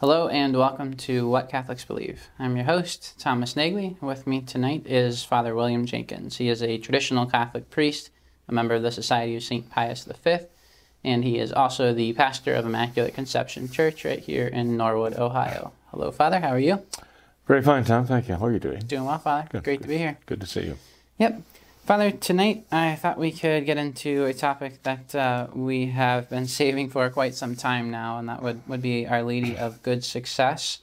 Hello and welcome to What Catholics Believe. I'm your host, Thomas Nagley. With me tonight is Father William Jenkins. He is a traditional Catholic priest, a member of the Society of St. Pius V, and he is also the pastor of Immaculate Conception Church right here in Norwood, Ohio. Hello, Father. How are you? Very fine, Tom. Thank you. How are you doing? Doing well, Father. Good. Great to be here. Good to see you. Yep. Father, tonight I thought we could get into a topic that we have been saving for quite some time now, and that would be Our Lady of Good Success.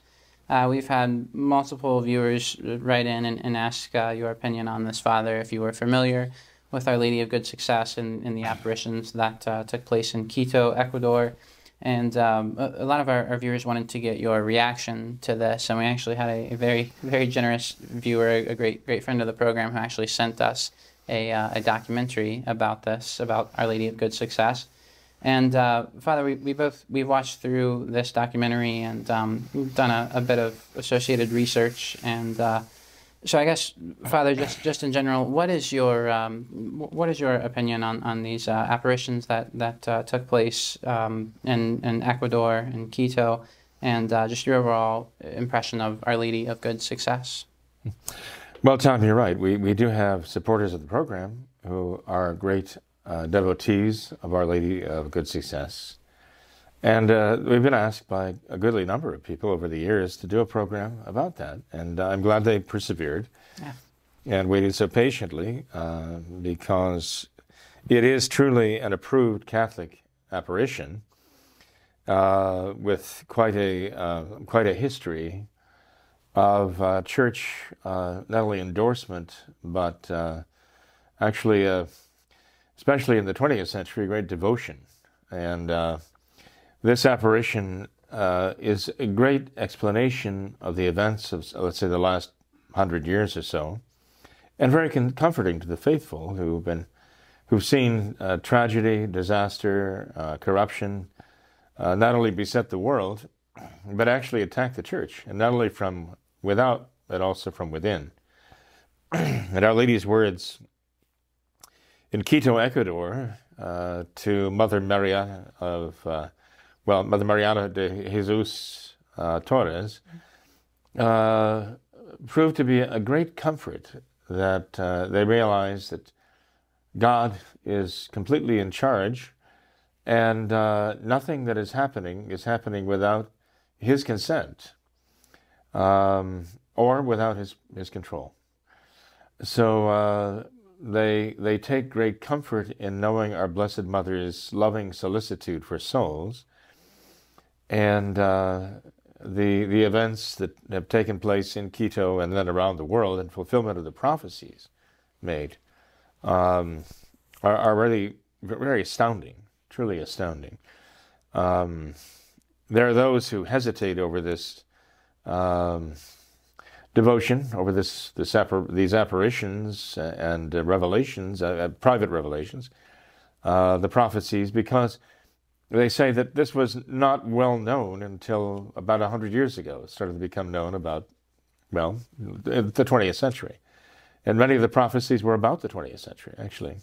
We've had multiple viewers write in and ask your opinion on this, Father, if you were familiar with Our Lady of Good Success and the apparitions that took place in Quito, Ecuador. And a lot of our viewers wanted to get your reaction to this, and we actually had a very, very generous viewer, a great friend of the program, who actually sent us a documentary about this, about Our Lady of Good Success. And Father, we watched through this documentary and done a bit of associated research. And so I guess, Father, just in general, what is your opinion on these apparitions that took place in Ecuador and Quito, and just your overall impression of Our Lady of Good Success? Well, Tom, you're right. We do have supporters of the program who are great devotees of Our Lady of Good Success. And we've been asked by a goodly number of people over the years to do a program about that. And I'm glad they persevered and waited so patiently because it is truly an approved Catholic apparition with quite a history of church, not only endorsement, but actually, especially in the 20th century, great devotion. And this apparition is a great explanation of the events of, let's say, the last 100 years or so, and very comforting to the faithful who've seen tragedy, disaster, corruption, not only beset the world, but actually attack the church, and not only from without, but also from within. And Our Lady's words in Quito, Ecuador, to Mother Mariana of, Mother Mariana de Jesus Torres, proved to be a great comfort that they realized that God is completely in charge, and nothing that is happening without His consent, or without his control. So they take great comfort in knowing our Blessed Mother's loving solicitude for souls, and the events that have taken place in Quito and then around the world in fulfillment of the prophecies made are really very astounding, truly astounding. There are those who hesitate over this devotion, over these apparitions and revelations, private revelations, the prophecies, because they say that this was not well known until about 100 years ago. It started to become known about, well, the 20th century. And many of the prophecies were about the 20th century, actually,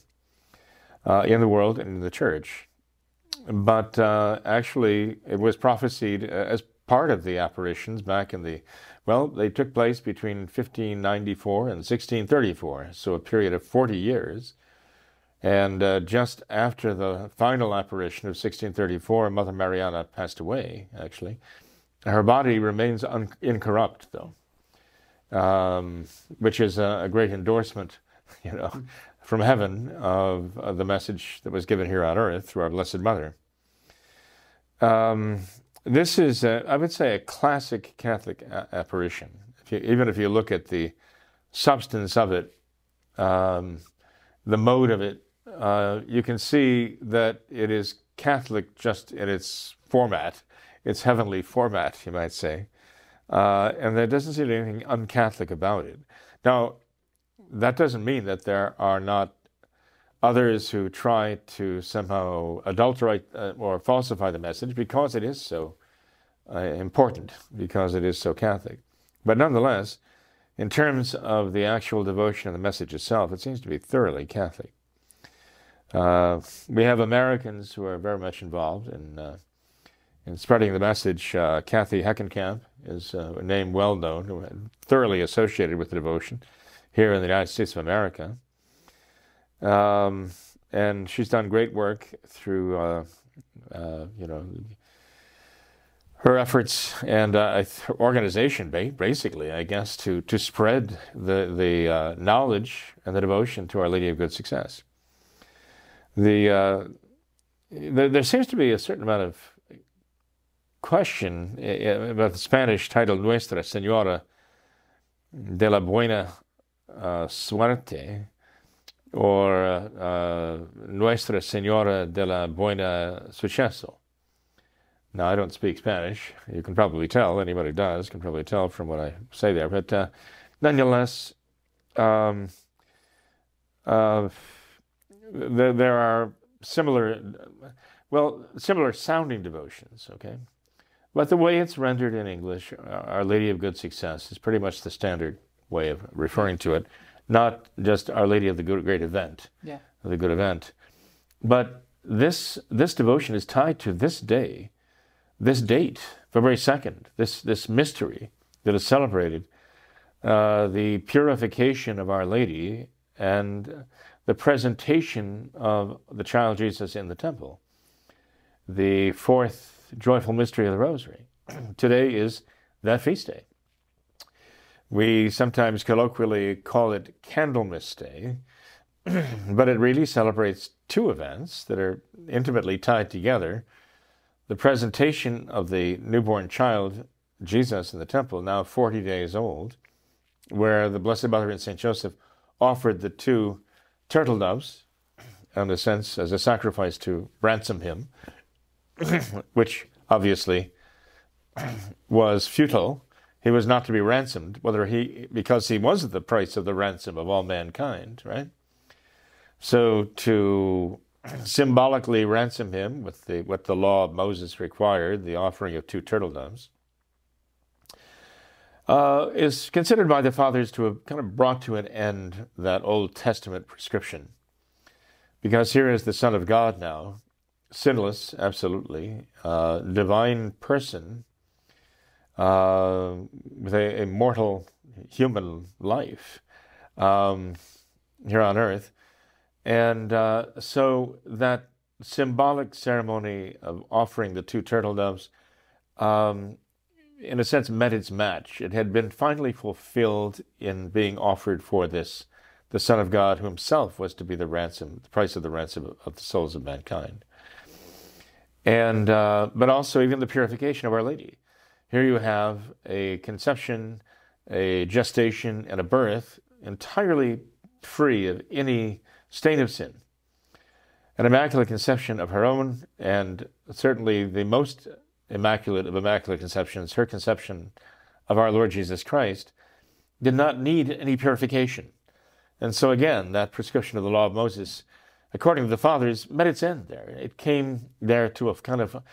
in the world and in the church. But actually, it was prophesied as part of the apparitions back in the, well, they took place between 1594 and 1634, so a period of 40 years. And just after the final apparition of 1634, Mother Mariana passed away, actually. Her body remains incorrupt, though, which is a great endorsement, you know, from heaven of the message that was given here on earth through our Blessed Mother. This is, I would say, a classic Catholic apparition. Even if you look at the substance of it, the mode of it, you can see that it is Catholic just in its format, its heavenly format, you might say. And there doesn't seem to be anything un-Catholic about it. Now, that doesn't mean that there are not others who try to somehow adulterate or falsify the message, because it is so important, because it is so Catholic. But nonetheless, in terms of the actual devotion of the message itself, it seems to be thoroughly Catholic. We have Americans who are very much involved in spreading the message. Kathy Heckenkamp is a name well known, thoroughly associated with the devotion here in the United States of America. And she's done great work through, you know, her efforts and her organization, basically, I guess, to spread the knowledge and the devotion to Our Lady of Good Success. There seems to be a certain amount of question about the Spanish title Nuestra Señora de la Buena Suerte, or Nuestra Señora de la Buena Suceso. Now, I don't speak Spanish. You can probably tell, anybody who does can probably tell from what I say there. But nonetheless, there are similar sounding devotions, okay? But the way it's rendered in English, Our Lady of Good Success, is pretty much the standard way of referring to it, not just Our Lady of the Great Event, yeah, of the Good Event. But this devotion is tied to this day, this date, February 2nd, this mystery that is celebrated, the purification of Our Lady and the presentation of the child Jesus in the temple, the fourth joyful mystery of the Rosary. Today is that feast day. We sometimes colloquially call it Candlemas Day, but it really celebrates two events that are intimately tied together: the presentation of the newborn child Jesus in the temple, now 40 days old, where the Blessed Mother and St. Joseph offered the two turtle doves, in a sense, as a sacrifice to ransom him, which obviously was futile. He was not to be ransomed, because he was the price of the ransom of all mankind, right? So to symbolically ransom him with what the law of Moses required, the offering of two turtle doves, is considered by the fathers to have kind of brought to an end that Old Testament prescription. Because here is the Son of God now, sinless, absolutely, divine person, with a mortal human life here on earth. And so that symbolic ceremony of offering the two turtle doves, in a sense, met its match. It had been finally fulfilled in being offered for this, the Son of God, who himself was to be the ransom, the price of the ransom of the souls of mankind. And but also even the purification of Our Lady. Here you have a conception, a gestation, and a birth entirely free of any stain of sin. An immaculate conception of her own, and certainly the most immaculate of immaculate conceptions, her conception of our Lord Jesus Christ, did not need any purification. And so again, that prescription of the law of Moses, according to the fathers, met its end there. It came there to a kind of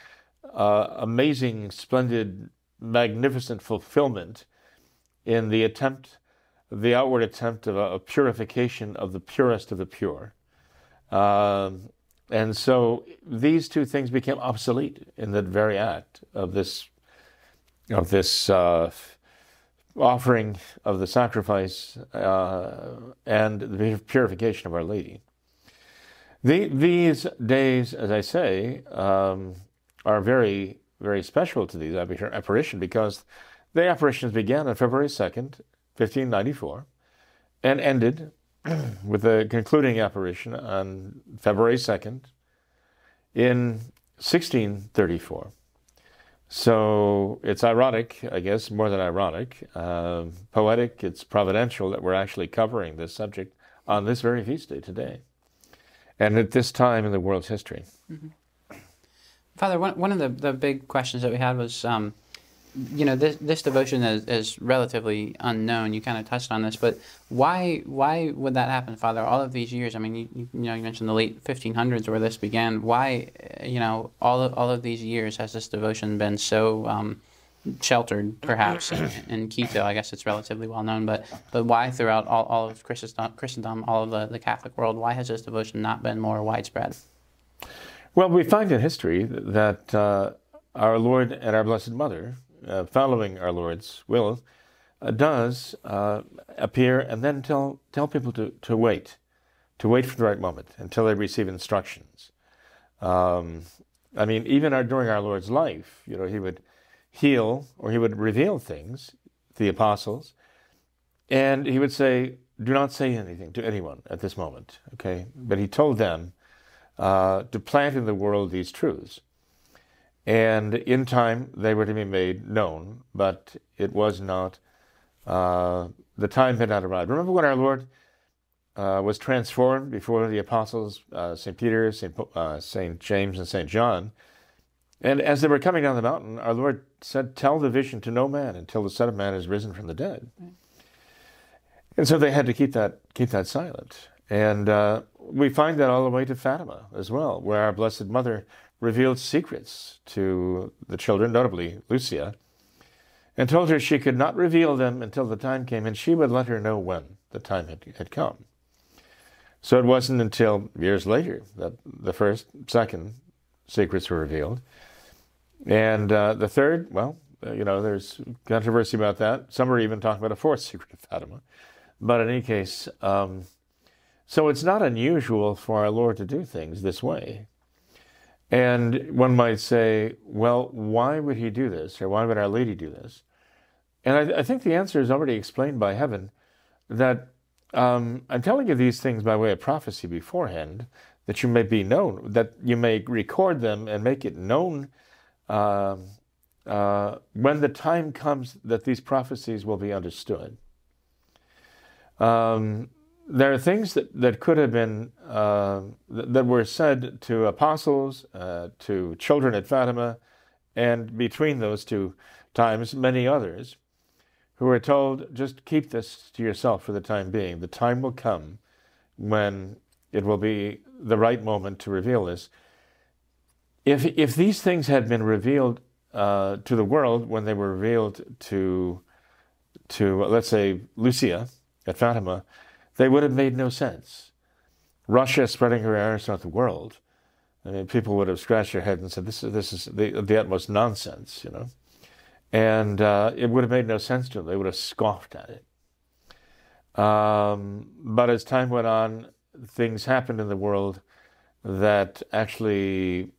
amazing, splendid, magnificent fulfillment in the attempt, the outward attempt of a purification of the purest of the pure. And so these two things became obsolete in the very act of this offering of the sacrifice and the purification of Our Lady. These days, as I say, are very, very special to these apparitions, because the apparitions began on February 2nd, 1594, and ended with the concluding apparition on February 2nd in 1634. So it's ironic, I guess, more than ironic, poetic, it's providential that we're actually covering this subject on this very feast day today, and at this time in the world's history. Mm-hmm. Father, one of the big questions that we had was, you know, this devotion is relatively unknown. You kind of touched on this, but why would that happen, Father? All of these years, I mean, you know, you mentioned the late 1500s where this began. Why, you know, all of these years has this devotion been so sheltered, perhaps, in Quito? I guess it's relatively well known, but why throughout all of Christendom, all of the Catholic world, why has this devotion not been more widespread? Well, we find in history that our Lord and our Blessed Mother, following our Lord's will, does appear and then tell people to wait for the right moment until they receive instructions. I mean, even during our Lord's life, you know, he would heal or he would reveal things to the apostles, and he would say, "Do not say anything to anyone at this moment." Okay, but he told them to plant in the world these truths. And in time, they were to be made known, but it was not, the time had not arrived. Remember when our Lord was transformed before the apostles, St. Peter, St. James, and St. John. And as they were coming down the mountain, our Lord said, "Tell the vision to no man until the Son of Man is risen from the dead." Right. And so they had to keep that silent. And we find that all the way to Fatima as well, where our Blessed Mother revealed secrets to the children, notably Lucia, and told her she could not reveal them until the time came, and she would let her know when the time had come. So it wasn't until years later that the first, second secrets were revealed. And the third, well, you know, there's controversy about that. Some are even talking about a fourth secret of Fatima. But in any case, so it's not unusual for our Lord to do things this way. And one might say, well, why would he do this? Or why would Our Lady do this? And I think the answer is already explained by heaven, that I'm telling you these things by way of prophecy beforehand, that you may be known, that you may record them and make it known when the time comes that these prophecies will be understood. There are things that could have been, that were said to apostles, to children at Fatima, and between those two times, many others, who were told, just keep this to yourself for the time being. The time will come when it will be the right moment to reveal this. If these things had been revealed to the world when they were revealed to let's say, Lucia at Fatima, they would have made no sense. Russia spreading her errors throughout the world. I mean, people would have scratched their head and said, "This is the utmost nonsense," you know. And it would have made no sense to them. They would have scoffed at it. But as time went on, things happened in the world that actually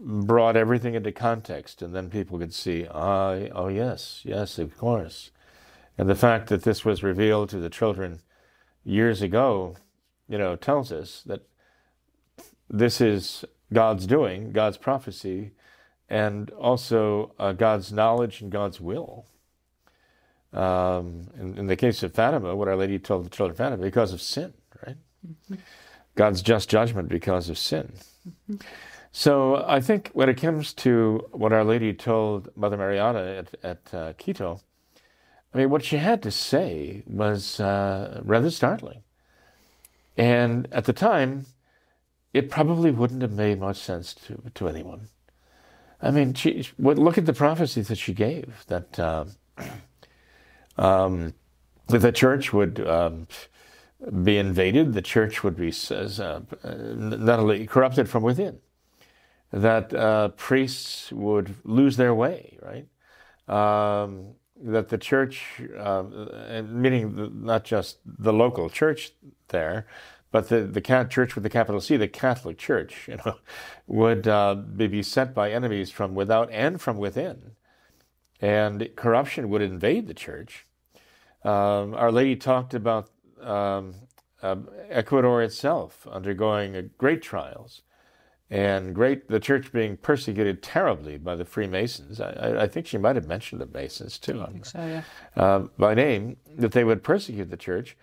brought everything into context, and then people could see, oh yes, of course. And the fact that this was revealed to the children years ago, you know, tells us that this is God's doing, God's prophecy, and also God's knowledge and God's will. In the case of Fatima, what Our Lady told the children of Fatima, because of sin, right? Mm-hmm. God's just judgment because of sin. Mm-hmm. So I think when it comes to what Our Lady told Mother Mariana at Quito, I mean, what she had to say was rather startling. And at the time, it probably wouldn't have made much sense to anyone. I mean, look at the prophecies that she gave, that that the church would be invaded, the church would be not only corrupted from within, that priests would lose their way, right? That the church, meaning not just the local church there, but the church with the capital C, the Catholic Church, you know, would be beset by enemies from without and from within. And corruption would invade the church. Our Lady talked about Ecuador itself undergoing great trials and the church being persecuted terribly by the Freemasons. I think she might have mentioned the Masons too, I think so, yeah. By name, that they would persecute the church,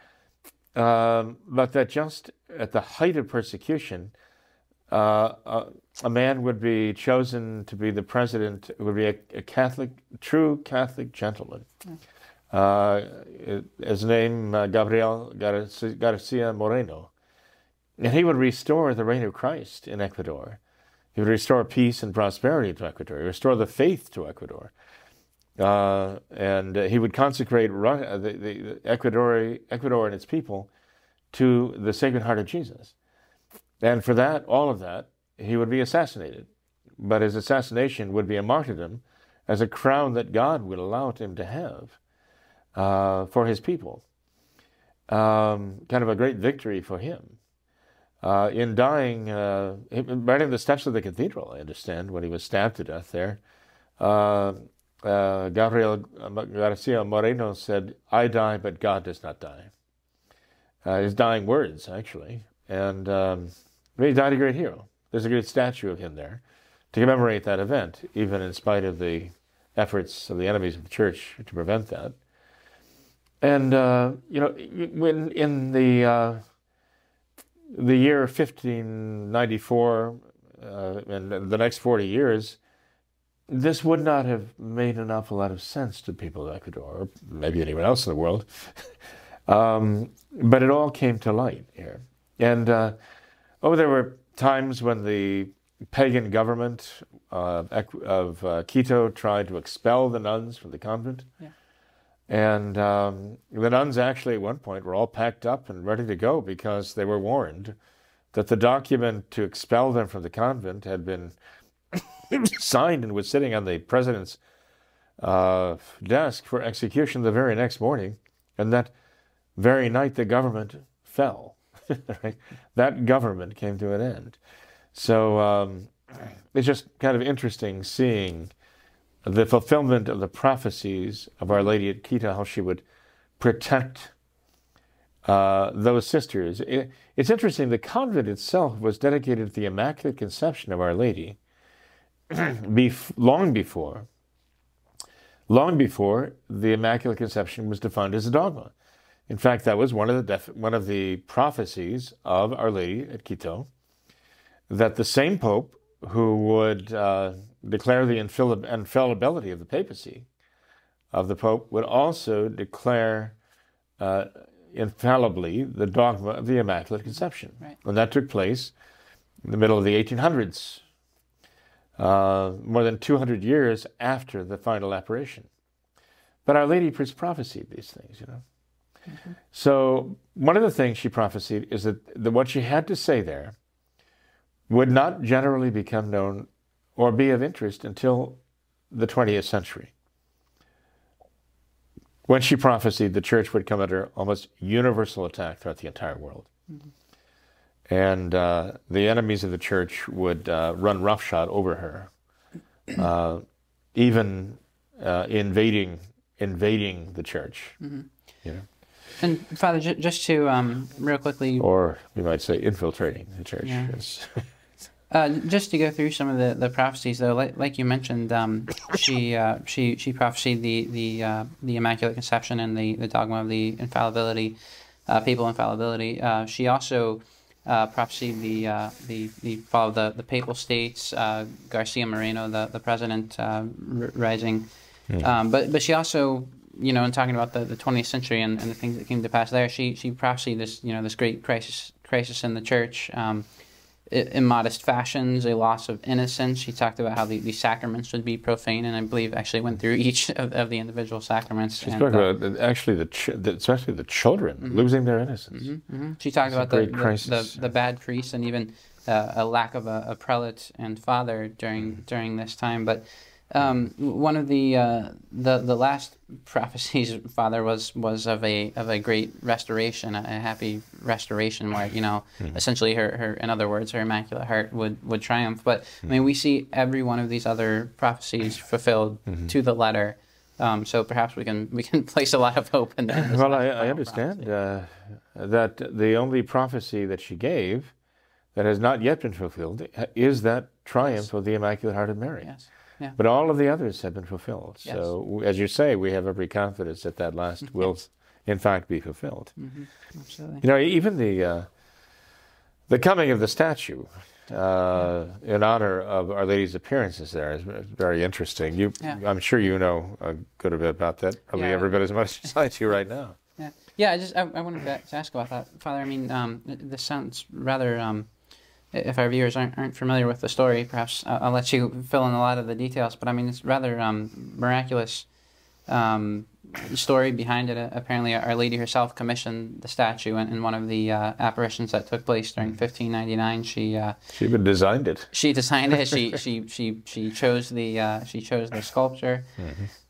but that just at the height of persecution, a man would be chosen to be the president, would be a Catholic, true Catholic gentleman. His name, Gabriel Garcia Moreno. And he would restore the reign of Christ in Ecuador. He would restore peace and prosperity to Ecuador. He would restore the faith to Ecuador. And he would consecrate Ecuador and its people to the Sacred Heart of Jesus. And for that, all of that, he would be assassinated. But his assassination would be a martyrdom as a crown that God would allow him to have for his people. Kind of a great victory for him. In dying, right in the steps of the cathedral, I understand, when he was stabbed to death there, Gabriel Garcia Moreno said, "I die, but God does not die." His dying words, actually. And he died a great hero. There's a great statue of him there to commemorate that event, even in spite of the efforts of the enemies of the church to prevent that. And, you know, when in the year 1594 and the next 40 years, this would not have made an awful lot of sense to people of Ecuador, or maybe anyone else in the world. But it all came to light here. And, there were times when the pagan government of Quito tried to expel the nuns from the convent. Yeah. And the nuns actually at one point were all packed up and ready to go because they were warned that the document to expel them from the convent had been signed and was sitting on the president's desk for execution the very next morning. And that very night the government fell. Right? That government came to an end. So it's just kind of interesting seeing the fulfillment of the prophecies of Our Lady at Quito, how she would protect those sisters. It's interesting, the convent itself was dedicated to the Immaculate Conception of Our Lady long before the Immaculate Conception was defined as a dogma. In fact, that was one of the prophecies of Our Lady at Quito, that the same Pope who would declare the infallibility of the papacy of the Pope would also declare infallibly the dogma of the Immaculate Conception. Right. And that took place in the middle of the 1800s, more than 200 years after the final apparition. But Our Lady prophesied these things, you know. Mm-hmm. So one of the things she prophesied is that what she had to say there would not generally become known or be of interest until the 20th century. When she prophesied, the church would come under almost universal attack throughout the entire world. Mm-hmm. And the enemies of the church would run roughshod over her, even invading the church. Mm-hmm. You know? And Father, just to real quickly, or we might say infiltrating the church. Yeah. Just to go through some of the prophecies, though, like you mentioned, she prophesied the Immaculate Conception and the dogma of the infallibility, papal infallibility. She also prophesied the fall of the papal states. Garcia Moreno, the president, rising, but she also, you know, in talking about the 20th century and the things that came to pass there, she prophesied this, you know, this great crisis in the church, immodest fashions, a loss of innocence. She talked about how the sacraments would be profane, and I believe actually went through each of the individual sacraments. She talked about actually especially the children losing their innocence. Mm-hmm, mm-hmm. She talked about the bad priests and even a lack of a prelate and father during this time, but. One of the last prophecies, Father, was of a great restoration, a happy restoration, where, you know, essentially her in other words, her Immaculate Heart would triumph. But I mean, we see every one of these other prophecies fulfilled to the letter. So perhaps we can place a lot of hope in that. Well, I understand that the only prophecy that she gave that has not yet been fulfilled is that triumph of the Immaculate Heart of Mary. Yes. Yeah. But all of the others have been fulfilled. Yes. So, as you say, we have every confidence that that last will, in fact, be fulfilled. Mm-hmm. Absolutely. You know, even the coming of the statue in honor of Our Lady's appearances there. It's very interesting. You, I'm sure you know a good bit about that, probably every bit as much as I do right now. Yeah, yeah. I wanted to ask about that, Father. I mean, this sounds rather. If our viewers aren't familiar with the story, perhaps I'll let you fill in a lot of the details. But I mean, it's rather miraculous story behind it. Apparently, Our Lady herself commissioned the statue in one of the apparitions that took place during 1599. She even designed it. She designed it. She chose the sculpture.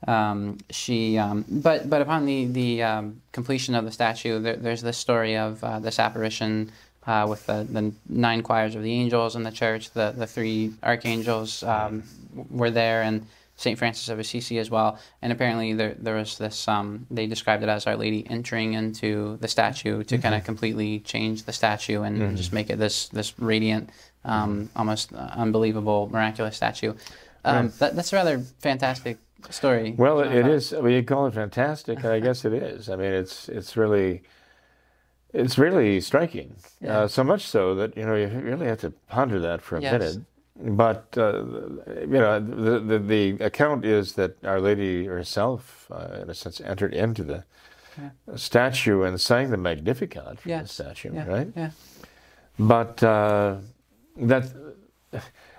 Mm-hmm. But upon the completion of the statue, there's this story of this apparition. With the 9 choirs of the angels in the church, the 3 archangels were there, and St. Francis of Assisi as well. And apparently there was this, they described it as Our Lady entering into the statue to kind of completely change the statue and just make it this radiant, almost unbelievable, miraculous statue. That's a rather fantastic story. Well, it is. I mean, you call it fantastic, and I guess it is. I mean, it's really striking, so much so that you really have to ponder that for a minute. But the account is that Our Lady herself, in a sense, entered into the statue and sang the Magnificat from the statue, right? Yeah. But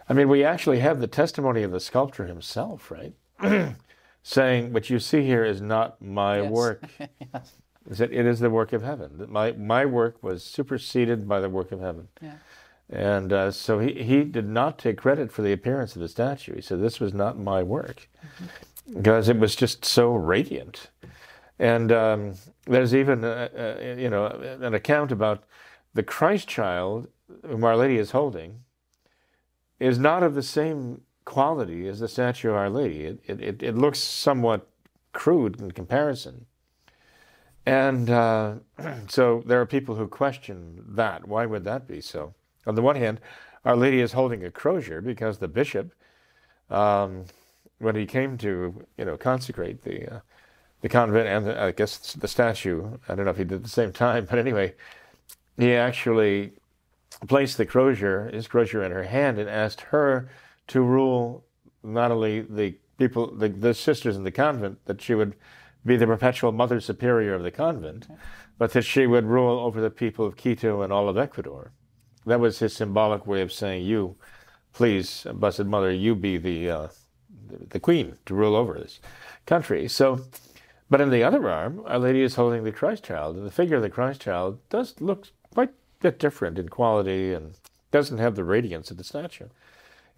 we actually have the testimony of the sculptor himself, right? Saying, "What you see here is not my work." Yes. Is that it is the work of heaven. That my work was superseded by the work of heaven. Yeah. And so he did not take credit for the appearance of the statue. He said, this was not my work, because it was just so radiant. And there's even an account about the Christ child whom Our Lady is holding is not of the same quality as the statue of Our Lady. It looks somewhat crude in comparison. And so there are people who question that. Why would that be so? On the one hand, Our Lady is holding a crozier because the bishop, when he came to consecrate the convent and I guess the statue, I don't know if he did at the same time, but anyway, he actually placed his crozier in her hand and asked her to rule not only the people, the sisters in the convent, that she would be the perpetual mother superior of the convent, but that she would rule over the people of Quito and all of Ecuador. That was his symbolic way of saying, you, please, Blessed Mother, you be the queen to rule over this country. So, but in the other arm, Our Lady is holding the Christ child, and the figure of the Christ child does look quite a bit different in quality and doesn't have the radiance of the statue.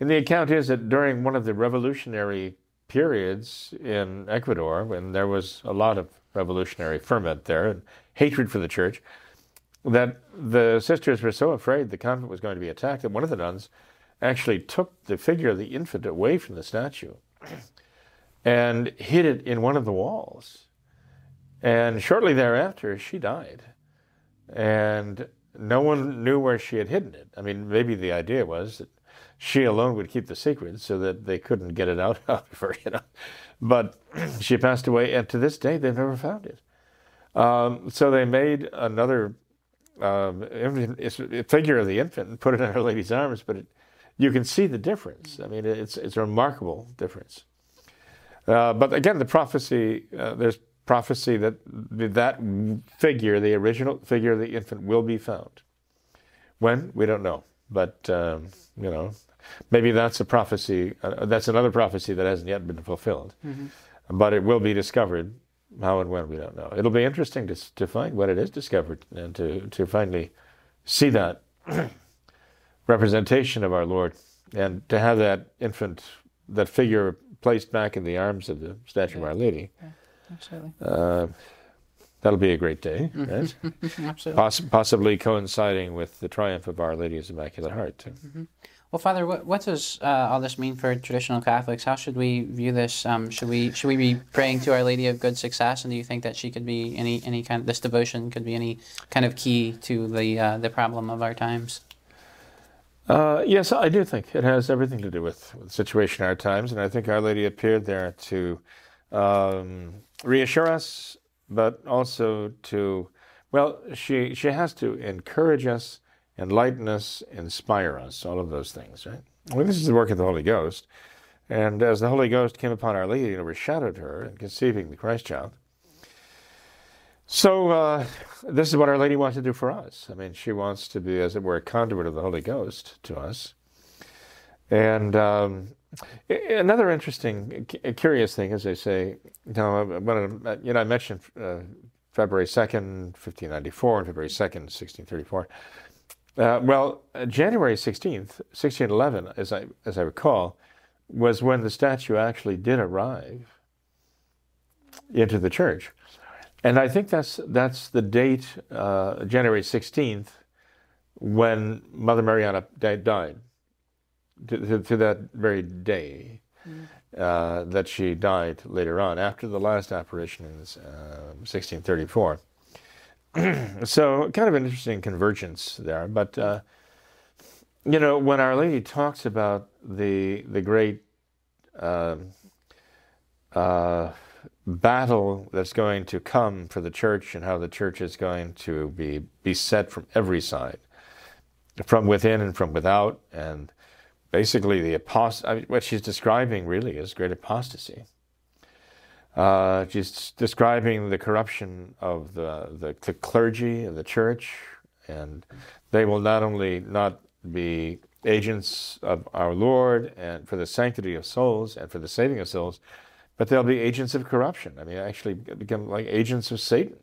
And the account is that during one of the revolutionary periods in Ecuador, when there was a lot of revolutionary ferment there and hatred for the church, that the sisters were so afraid the convent was going to be attacked that one of the nuns actually took the figure of the infant away from the statue and hid it in one of the walls. And shortly thereafter, she died. And no one knew where she had hidden it. I mean, maybe the idea was that she alone would keep the secret so that they couldn't get it out of her, But she passed away, and to this day, they've never found it. So they made another figure of the infant and put it in Our Lady's arms, but you can see the difference. I mean, it's a remarkable difference. But again, the prophecy, there's prophecy that figure, the original figure of the infant, will be found. When? We don't know. But, maybe that's a prophecy, that's another prophecy that hasn't yet been fulfilled. Mm-hmm. But it will be discovered. How and when, we don't know. It'll be interesting to find when it is discovered and to finally see that representation of our Lord and to have that infant, that figure placed back in the arms of the statue of Our Lady. Yeah, absolutely. That'll be a great day, right? Absolutely. Possibly coinciding with the triumph of Our Lady's Immaculate Heart, too. Mm-hmm. Well, Father, what does all this mean for traditional Catholics? How should we view this? Should we be praying to Our Lady of Good Success? And do you think that she could be any kind of, this devotion could be any kind of key to the problem of our times? Yes, I do think it has everything to do with the situation in our times, and I think Our Lady appeared there to reassure us. But also she has to encourage us enlighten us, inspire us, all of those things, right? Well, this is the work of the Holy Ghost. And as the Holy Ghost came upon Our Lady and overshadowed her in conceiving the Christ child, so this is what Our Lady wants to do for us. I mean, she wants to be, as it were, a conduit of the Holy Ghost to us. And another interesting, curious thing, as they say, I mentioned February 2nd, 1594, and February 2nd, 1634. Well, January 16th, 1611, as I recall, was when the statue actually did arrive into the church. And I think that's the date, January 16th, when Mother Mariana died, to that very day that she died later on, after the last apparition in 1634. So kind of an interesting convergence there. But, you know, when Our Lady talks about the great battle that's going to come for the church and how the church is going to be beset from every side, from within and from without, and basically the what she's describing really is great apostasy. She's describing the corruption of the clergy of the church, and they will not only not be agents of our Lord and for the sanctity of souls and for the saving of souls, but they'll be agents of corruption. I mean, actually become like agents of Satan,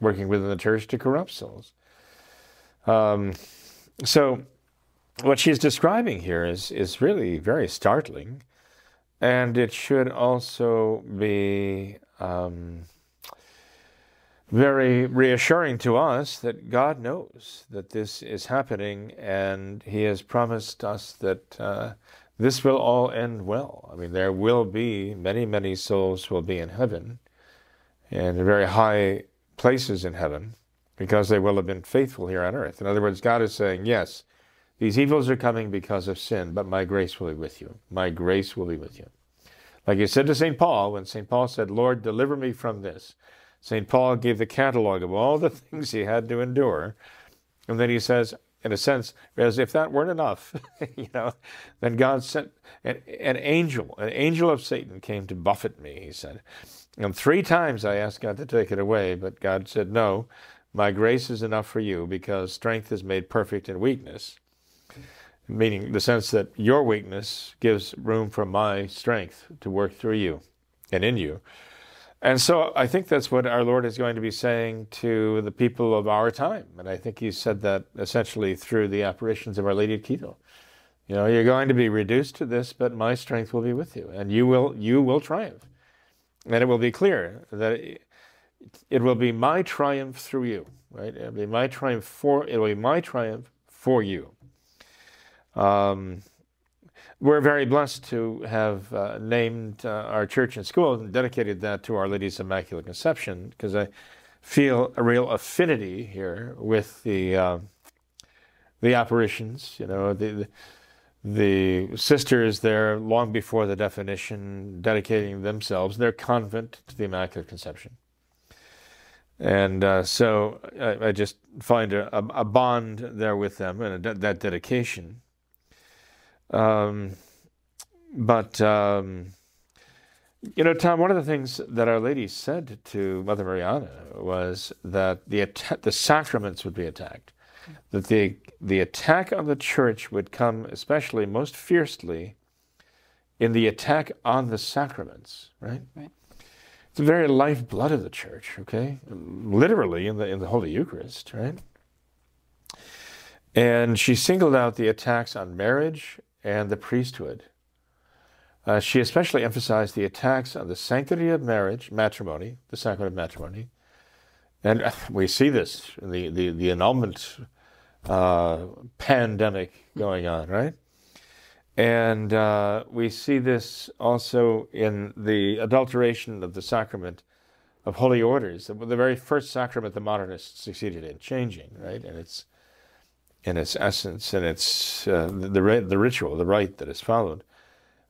working within the church to corrupt souls. So what she's describing here is really very startling, and it should also be very reassuring to us that God knows that this is happening, and He has promised us that this will all end well. I mean, there will be many, many souls will be in heaven, and in very high places in heaven, because they will have been faithful here on earth. In other words, God is saying, yes, these evils are coming because of sin, but my grace will be with you. My grace will be with you. Like He said to St. Paul, when St. Paul said, Lord, deliver me from this, St. Paul gave the catalog of all the things he had to endure, and then he says, in a sense, as if that weren't enough, you know, then God sent an angel of Satan came to buffet me, he said. And 3 times I asked God to take it away, but God said, no, my grace is enough for you, because strength is made perfect in weakness, meaning the sense that your weakness gives room for my strength to work through you and in you. And so I think that's what our Lord is going to be saying to the people of our time. And I think He said that essentially through the apparitions of Our Lady of Quito. You know, you're going to be reduced to this, but my strength will be with you, and you will triumph. And it will be clear that it will be my triumph through you, right? It'll be my triumph for you. We're very blessed to have named our church and school and dedicated that to Our Lady's Immaculate Conception, because I feel a real affinity here with the apparitions. You know, the sisters there long before the definition dedicating themselves, their convent, to the Immaculate Conception. And so I just find a bond there with them and that dedication. You know, Tom, one of the things that Our Lady said to Mother Mariana was that the sacraments would be attacked, that the attack on the church would come especially most fiercely in the attack on the sacraments, right? Right. It's the very lifeblood of the church, okay? Literally in the Holy Eucharist, right? And she singled out the attacks on marriage and the priesthood. She especially emphasized the attacks on the sanctity of marriage, matrimony, the sacrament of matrimony. And we see this in the annulment pandemic going on, right? And we see this also in the adulteration of the sacrament of holy orders, the very first sacrament the modernists succeeded in changing, right? And it's in its essence, and it's the ritual, the rite that is followed,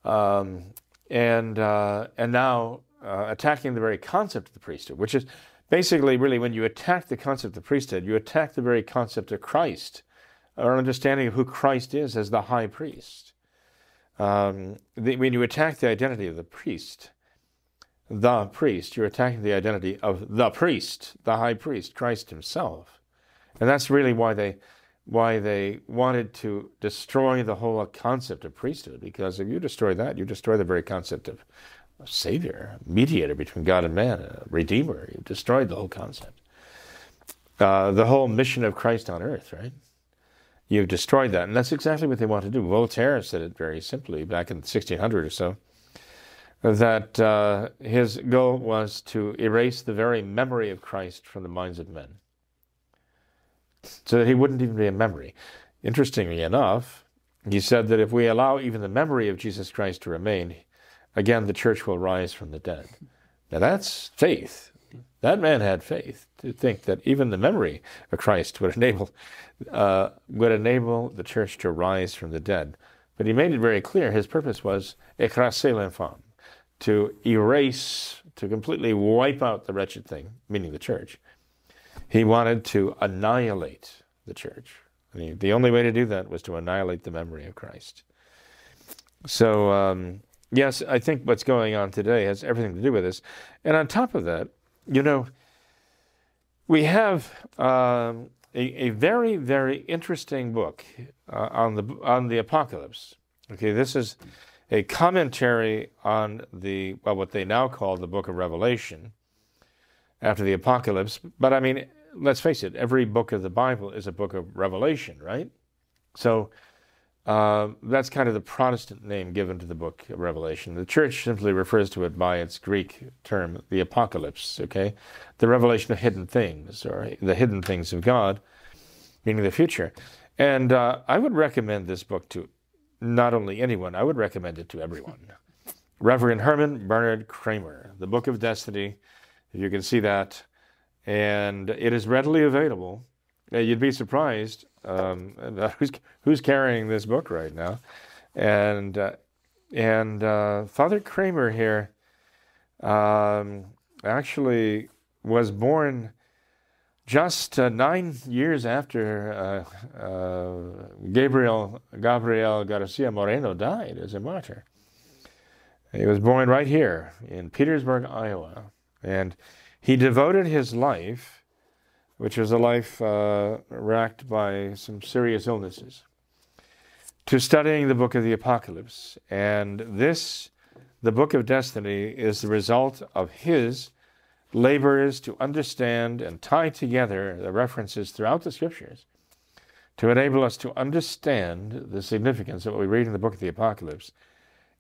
and now attacking the very concept of the priesthood, which is basically really when you attack the concept of the priesthood, you attack the very concept of Christ, our understanding of who Christ is as the high priest. When you attack the identity of the priest, you're attacking the identity of the priest, the high priest, Christ himself. And that's really why they wanted to destroy the whole concept of priesthood, because if you destroy that, you destroy the very concept of a savior, a mediator between God and man, a redeemer. You've destroyed the whole concept. The whole mission of Christ on earth, right? You've destroyed that, and that's exactly what they want to do. Voltaire said it very simply back in 1600 or so, that his goal was to erase the very memory of Christ from the minds of men, so that he wouldn't even be a memory. Interestingly enough, he said that if we allow even the memory of Jesus Christ to remain, again, the church will rise from the dead. Now that's faith. That man had faith to think that even the memory of Christ would enable the church to rise from the dead. But he made it very clear his purpose was écraser l'infâme, to erase, to completely wipe out the wretched thing, meaning the church. He wanted to annihilate the church. I mean, the only way to do that was to annihilate the memory of Christ. So, yes, I think what's going on today has everything to do with this. And on top of that, you know, we have a very, very interesting book on the Apocalypse. Okay, this is a commentary on the, well, what they now call the Book of Revelation after the Apocalypse. But I mean, let's face it, every book of the Bible is a book of Revelation, right? So that's kind of the Protestant name given to the Book of Revelation. The Church simply refers to it by its Greek term, the Apocalypse, okay? The revelation of hidden things, or the hidden things of God, meaning the future. And I would recommend this book to not only anyone, I would recommend it to everyone. Reverend Herman Bernard Kramer, The Book of Destiny, if you can see that, and it is readily available. You'd be surprised about who's carrying this book right now. And Father Kramer here actually was born just 9 years after Gabriel Garcia Moreno died as a martyr. He was born right here in Petersburg, Iowa. And he devoted his life, which was a life racked by some serious illnesses, to studying the Book of the Apocalypse. And this, the Book of Destiny, is the result of his labors to understand and tie together the references throughout the Scriptures to enable us to understand the significance of what we read in the Book of the Apocalypse.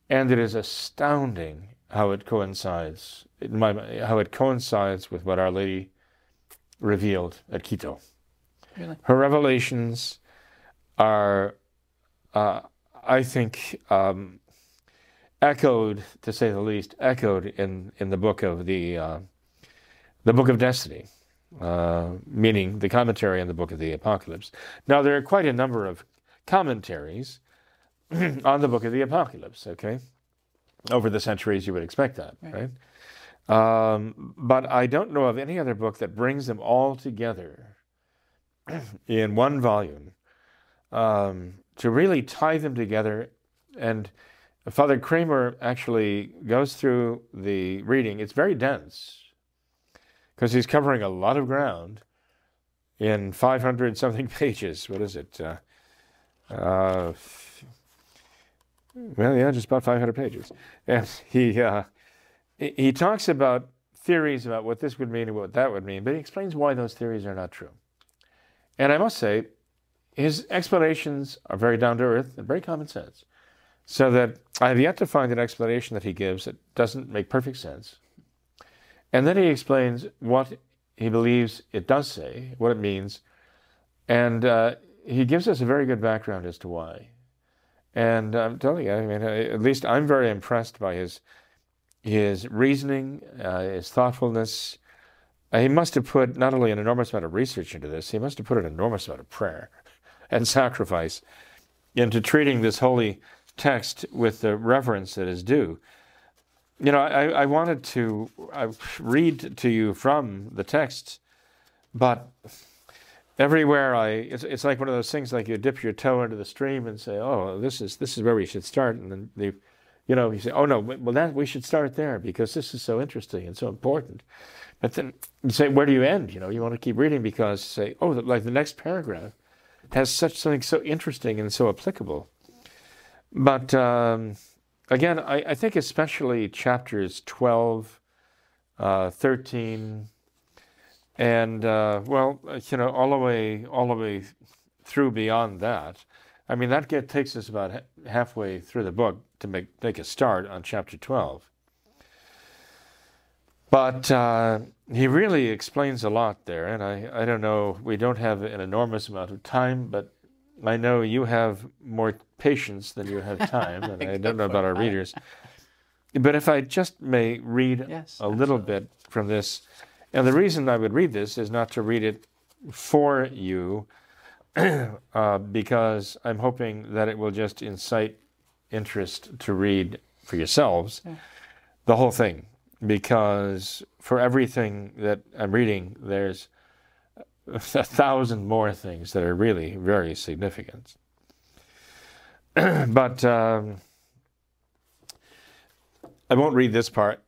And it is astounding how it coincides, with what Our Lady revealed at Quito. Really? Her revelations are, I think, echoed, to say the least, echoed in the Book of the Book of Destiny, meaning the commentary on the Book of the Apocalypse. Now, there are quite a number of commentaries on the Book of the Apocalypse, okay? Over the centuries, you would expect that, right? But I don't know of any other book that brings them all together in one volume to really tie them together. And Father Kramer actually goes through the reading. It's very dense because he's covering a lot of ground in 500-something pages. What is it? Well, yeah, just about 500 pages. And he talks about theories about what this would mean and what that would mean, but he explains why those theories are not true. And I must say, his explanations are very down-to-earth and very common sense, so that I have yet to find an explanation that he gives that doesn't make perfect sense. And then he explains what he believes it does say, what it means, and he gives us a very good background as to why. And I'm telling you, I mean, at least I'm very impressed by his reasoning, his thoughtfulness. He must have put not only an enormous amount of research into this, he must have put an enormous amount of prayer and sacrifice into treating this holy text with the reverence that is due. You know, I wanted to read to you from the text, but everywhere it's like one of those things, like you dip your toe into the stream and say, oh, this is where we should start, and then you say, oh no, well that we should start there because this is so interesting and so important. But then you say, where do you end? You want to keep reading because say, oh, like the next paragraph has something so interesting and so applicable. But again, I think especially chapters 12, 13, and well, all the way through beyond that. I mean, that takes us about halfway through the book to make a start on chapter 12. But he really explains a lot there, and I don't know, we don't have an enormous amount of time, but I know you have more patience than you have time, and I don't know about our readers. But if I just may read a little bit from this, and the reason I would read this is not to read it for you, because I'm hoping that it will just incite interest to read for yourselves the whole thing. Because for everything that I'm reading, there's 1,000 more things that are really very significant. But I won't read this part.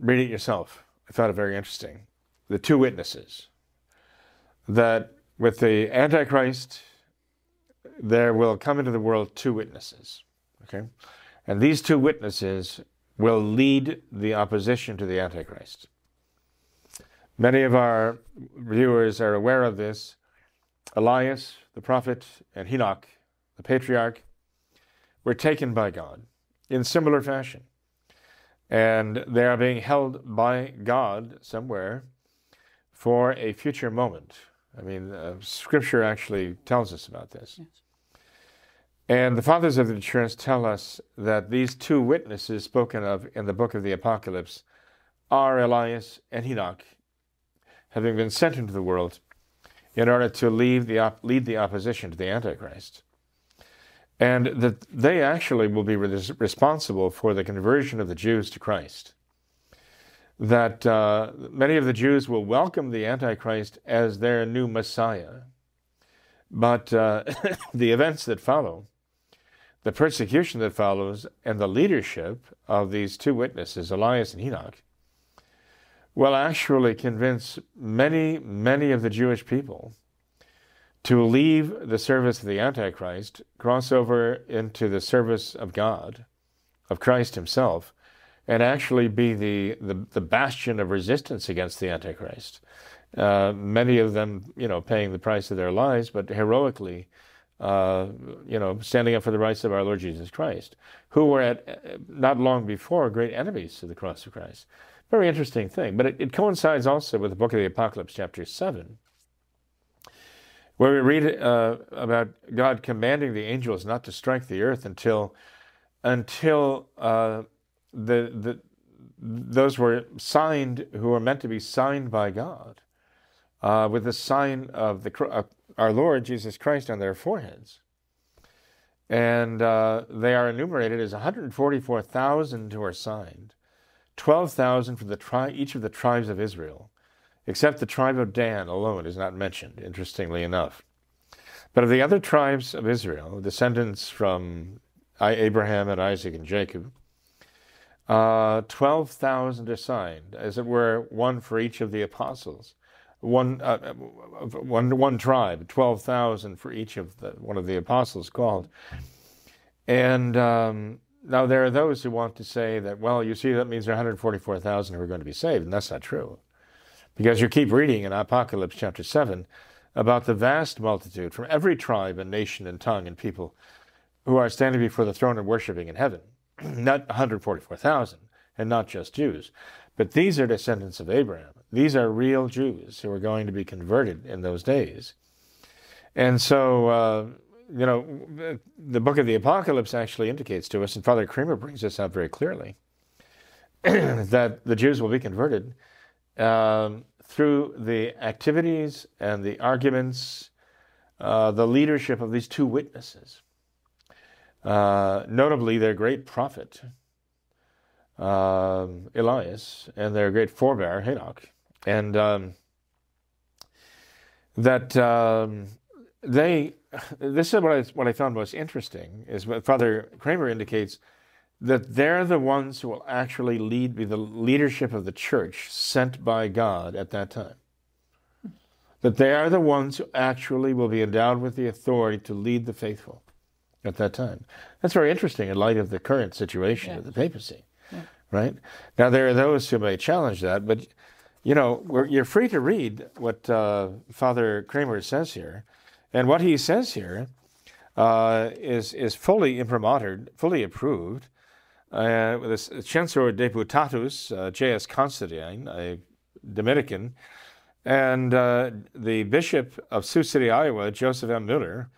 Read it yourself. I found it very interesting. The two witnesses. That with the Antichrist, there will come into the world two witnesses. Okay? And these two witnesses will lead the opposition to the Antichrist. Many of our viewers are aware of this. Elias, the prophet, and Enoch, the patriarch, were taken by God in similar fashion. And they are being held by God somewhere for a future moment. I mean, Scripture actually tells us about this. Yes. And the fathers of the church tell us that these two witnesses spoken of in the book of the Apocalypse are Elias and Enoch, having been sent into the world in order to lead the opposition to the Antichrist. And that they actually will be responsible for the conversion of the Jews to Christ. That many of the Jews will welcome the Antichrist as their new Messiah. But the events that follow, the persecution that follows, and the leadership of these two witnesses, Elias and Enoch, will actually convince many, many of the Jewish people to leave the service of the Antichrist, cross over into the service of God, of Christ himself, and actually be the bastion of resistance against the Antichrist. Many of them, paying the price of their lives, but heroically, standing up for the rights of our Lord Jesus Christ, who were not long before great enemies to the cross of Christ. Very interesting thing. But it coincides also with the book of the Apocalypse, chapter 7, where we read about God commanding the angels not to strike the earth until those were signed who were meant to be signed by God. With the sign of our Lord Jesus Christ on their foreheads. And they are enumerated as 144,000 who are signed, 12,000 from each of the tribes of Israel, except the tribe of Dan alone is not mentioned, interestingly enough. But of the other tribes of Israel, descendants from Abraham and Isaac and Jacob, 12,000 are signed, as it were, one for each of the apostles. One tribe, 12,000 for each of one of the apostles called. And now there are those who want to say that, well, you see, that means there are 144,000 who are going to be saved, and that's not true. Because you keep reading in Apocalypse chapter 7 about the vast multitude from every tribe and nation and tongue and people who are standing before the throne and worshiping in heaven. Not 144,000, and not just Jews. But these are descendants of Abraham. These are real Jews who are going to be converted in those days. And so, the book of the Apocalypse actually indicates to us, and Father Kramer brings this out very clearly, that the Jews will be converted through the activities and the arguments, the leadership of these two witnesses, notably their great prophet, Elias, and their great forebear Enoch, and that this is what I found most interesting, is what Father Kramer indicates, that they're the ones who will actually lead, be the leadership of the church sent by God at that time. That they are the ones who actually will be endowed with the authority to lead the faithful at that time. That's very interesting in light of the current situation of the papacy, right? Now, there are those who may challenge that, but, you know, you're free to read what Father Kramer says here. And what he says here is fully imprimatur, fully approved. This Censor Deputatus, J.S. Constantine, a Dominican, and the Bishop of Sioux City, Iowa, Joseph M. Miller,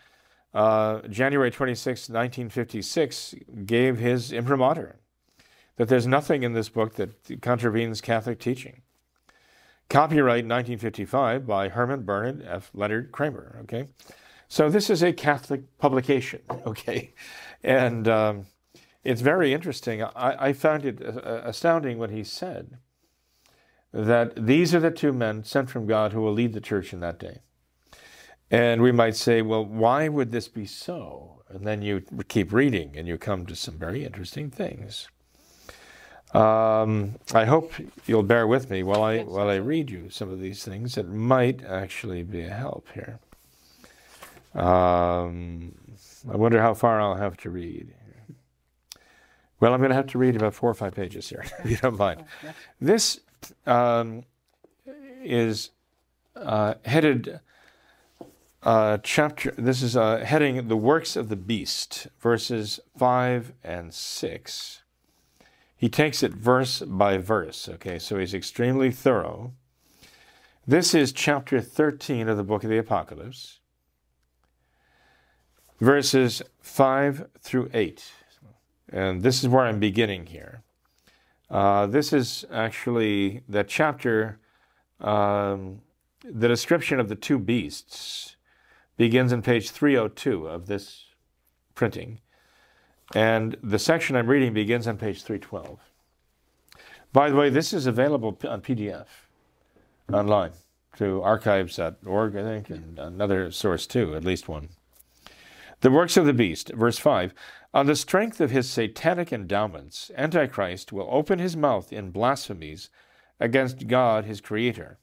January 26, 1956, gave his imprimatur that there's nothing in this book that contravenes Catholic teaching. Copyright 1955 by Herman Bernard F. Leonard Kramer, okay? So this is a Catholic publication, okay? And it's very interesting. I found it astounding what he said, that these are the two men sent from God who will lead the church in that day. And we might say, well, why would this be so? And then you keep reading and you come to some very interesting things. I hope you'll bear with me while I read you some of these things that might actually be a help here. I wonder how far I'll have to read. Well, I'm going to have to read about 4 or 5 pages here, if you don't mind. This is headed chapter. This is heading "The Works of the Beast," verses 5 and 6. He takes it verse by verse, okay, so he's extremely thorough. This is chapter 13 of the book of the Apocalypse, verses 5 through 8. And this is where I'm beginning here. This is actually the chapter, the description of the two beasts begins on page 302 of this printing. And the section I'm reading begins on page 312. By the way, this is available on PDF online to archives.org, I think, and another source too, at least one. The works of the beast, verse 5. On the strength of his satanic endowments, Antichrist will open his mouth in blasphemies against God, his creator.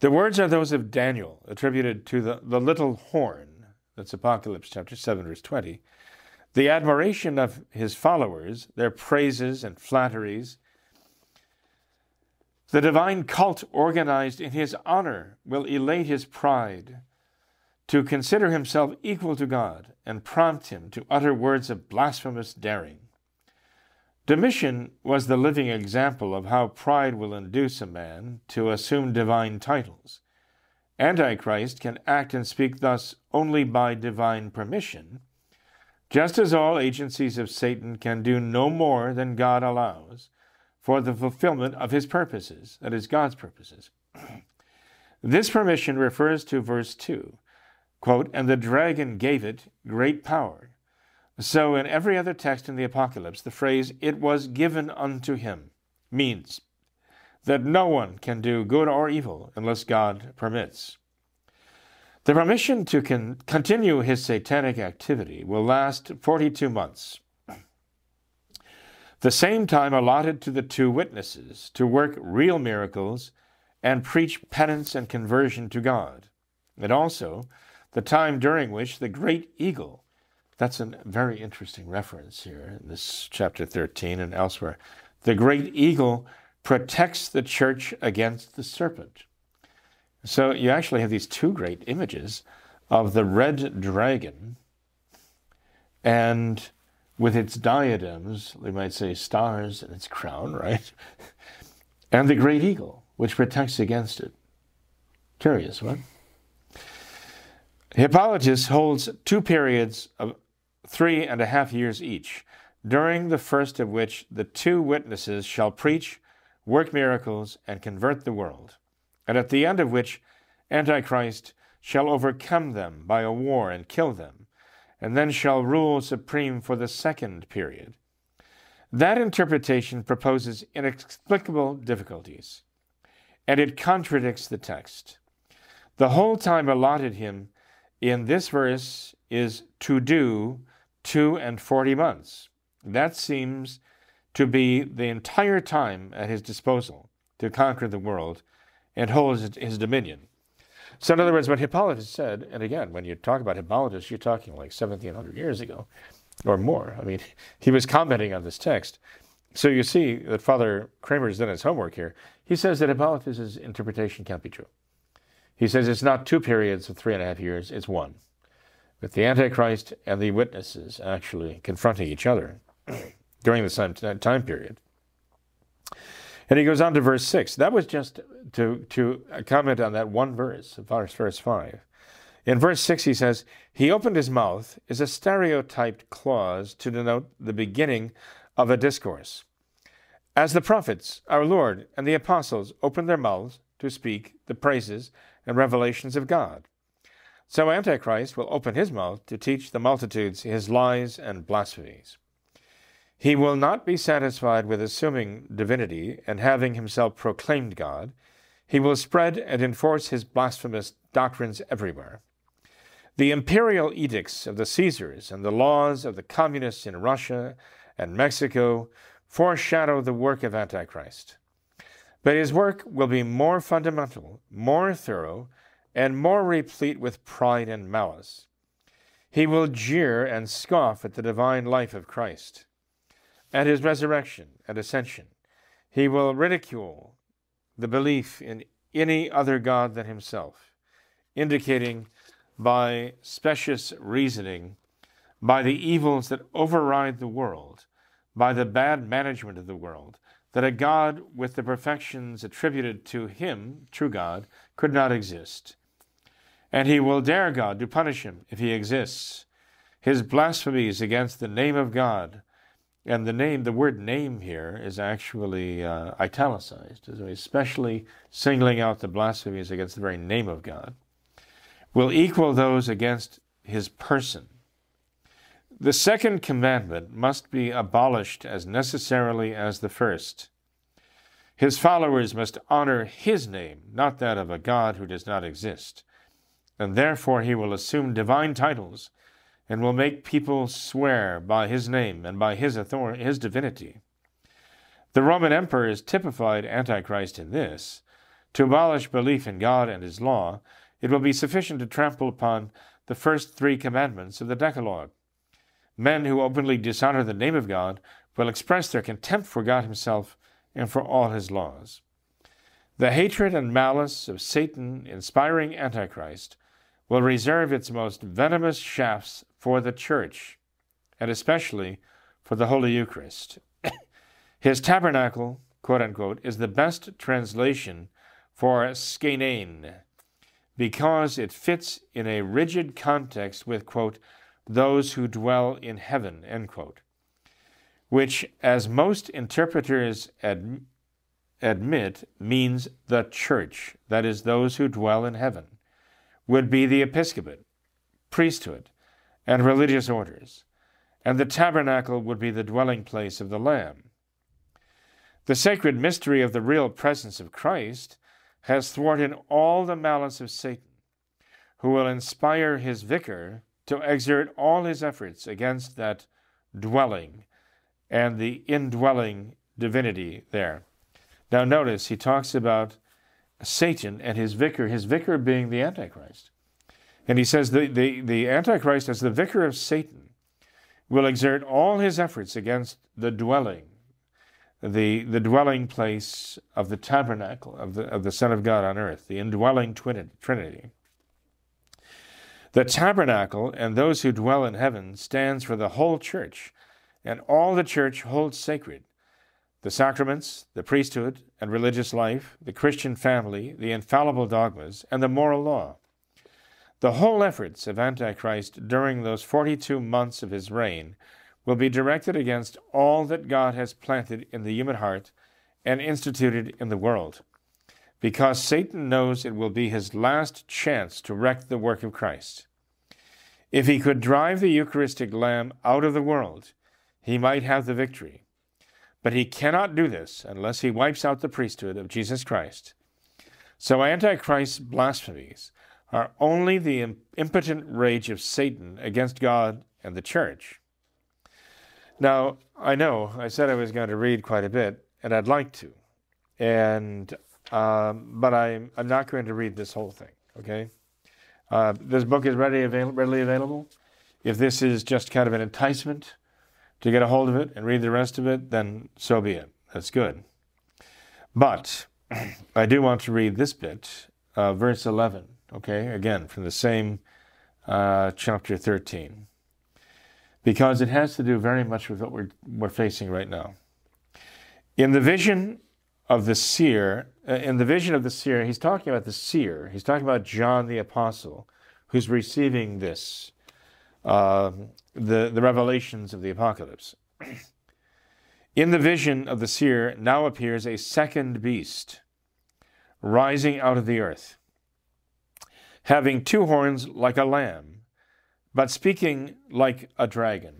The words are those of Daniel, attributed to the little horn. That's Apocalypse chapter 7, verse 20. The admiration of his followers, their praises and flatteries, the divine cult organized in his honor will elate his pride to consider himself equal to God and prompt him to utter words of blasphemous daring. Domitian was the living example of how pride will induce a man to assume divine titles. Antichrist can act and speak thus only by divine permission, just as all agencies of Satan can do no more than God allows for the fulfillment of his purposes, that is, God's purposes. This permission refers to verse 2, quote, and the dragon gave it great power. So in every other text in the Apocalypse, the phrase, it was given unto him, means that no one can do good or evil unless God permits. The permission to continue his satanic activity will last 42 months, the same time allotted to the two witnesses to work real miracles and preach penance and conversion to God, and also the time during which the great eagle, that's a very interesting reference here in this chapter 13 and elsewhere, the great eagle protects the church against the serpent. So you actually have these two great images of the red dragon and with its diadems, we might say stars in its crown, right? And the great eagle, which protects against it. Curious, what? Hippolytus holds two periods of 3.5 years each, during the first of which the two witnesses shall preach, work miracles, and convert the world, and at the end of which Antichrist shall overcome them by a war and kill them, and then shall rule supreme for the second period. That interpretation proposes inexplicable difficulties, and it contradicts the text. The whole time allotted him in this verse is to do 2 and 40 months. That seems to be the entire time at his disposal to conquer the world and hold his dominion. So in other words, what Hippolytus said, and again, when you talk about Hippolytus, you're talking like 1,700 years ago or more. I mean, he was commenting on this text. So you see that Father Kramer's done his homework here. He says that Hippolytus's interpretation can't be true. He says it's not 2 periods of 3.5 years, it's one, with the Antichrist and the witnesses actually confronting each other during the same time period. And he goes on to verse 6. That was just to comment on that one verse 5. In verse 6 he says, he opened his mouth is a stereotyped clause to denote the beginning of a discourse. As the prophets, our Lord, and the apostles opened their mouths to speak the praises and revelations of God, so Antichrist will open his mouth to teach the multitudes his lies and blasphemies. He will not be satisfied with assuming divinity and having himself proclaimed God. He will spread and enforce his blasphemous doctrines everywhere. The imperial edicts of the Caesars and the laws of the communists in Russia and Mexico foreshadow the work of Antichrist. But his work will be more fundamental, more thorough, and more replete with pride and malice. He will jeer and scoff at the divine life of Christ, at his resurrection and ascension. He will ridicule the belief in any other God than himself, indicating by specious reasoning, by the evils that override the world, by the bad management of the world, that a God with the perfections attributed to him, true God, could not exist. And he will dare God to punish him if he exists. His blasphemies against the name of God, and the name, the word name here is actually italicized, so especially singling out the blasphemies against the very name of God, will equal those against his person. The second commandment must be abolished as necessarily as the first. His followers must honor his name, not that of a God who does not exist, and therefore he will assume divine titles and will make people swear by his name and by his authority, his divinity. The Roman emperors typified Antichrist in this. To abolish belief in God and his law, it will be sufficient to trample upon the first 3 commandments of the Decalogue. Men who openly dishonor the name of God will express their contempt for God himself and for all his laws. The hatred and malice of Satan inspiring Antichrist will reserve its most venomous shafts for the Church, and especially for the Holy Eucharist. His tabernacle, quote-unquote, is the best translation for skenein, because it fits in a rigid context with, quote, those who dwell in heaven, end quote, which, as most interpreters admit, means the Church, that is, those who dwell in heaven, would be the episcopate, priesthood, and religious orders, and the tabernacle would be the dwelling place of the Lamb. The sacred mystery of the real presence of Christ has thwarted all the malice of Satan, who will inspire his vicar to exert all his efforts against that dwelling and the indwelling divinity there. Now notice, he talks about Satan and his vicar being the Antichrist. And he says the Antichrist, as the vicar of Satan, will exert all his efforts against the dwelling, the dwelling place of the tabernacle, of the Son of God on earth, the indwelling Trinity. The tabernacle and those who dwell in heaven stands for the whole Church, and all the Church holds sacred: the sacraments, the priesthood and religious life, the Christian family, the infallible dogmas, and the moral law. The whole efforts of Antichrist during those 42 months of his reign will be directed against all that God has planted in the human heart and instituted in the world, because Satan knows it will be his last chance to wreck the work of Christ. If he could drive the Eucharistic Lamb out of the world, he might have the victory. But he cannot do this unless he wipes out the priesthood of Jesus Christ. So Antichrist's blasphemies are only the impotent rage of Satan against God and the Church. Now, I know I said I was going to read quite a bit, and I'd like to, and but I'm not going to read this whole thing, okay? This book is readily available. If this is just kind of an enticement to get a hold of it and read the rest of it, then so be it. That's good. But I do want to read this bit, verse 11, okay? Again, from the same chapter 13, because it has to do very much with what we're facing right now. In the vision of the seer, he's talking about the seer. He's talking about John the Apostle, who's receiving this, the revelations of the apocalypse. In the vision of the seer now appears a second beast, rising out of the earth, having two horns like a lamb, but speaking like a dragon.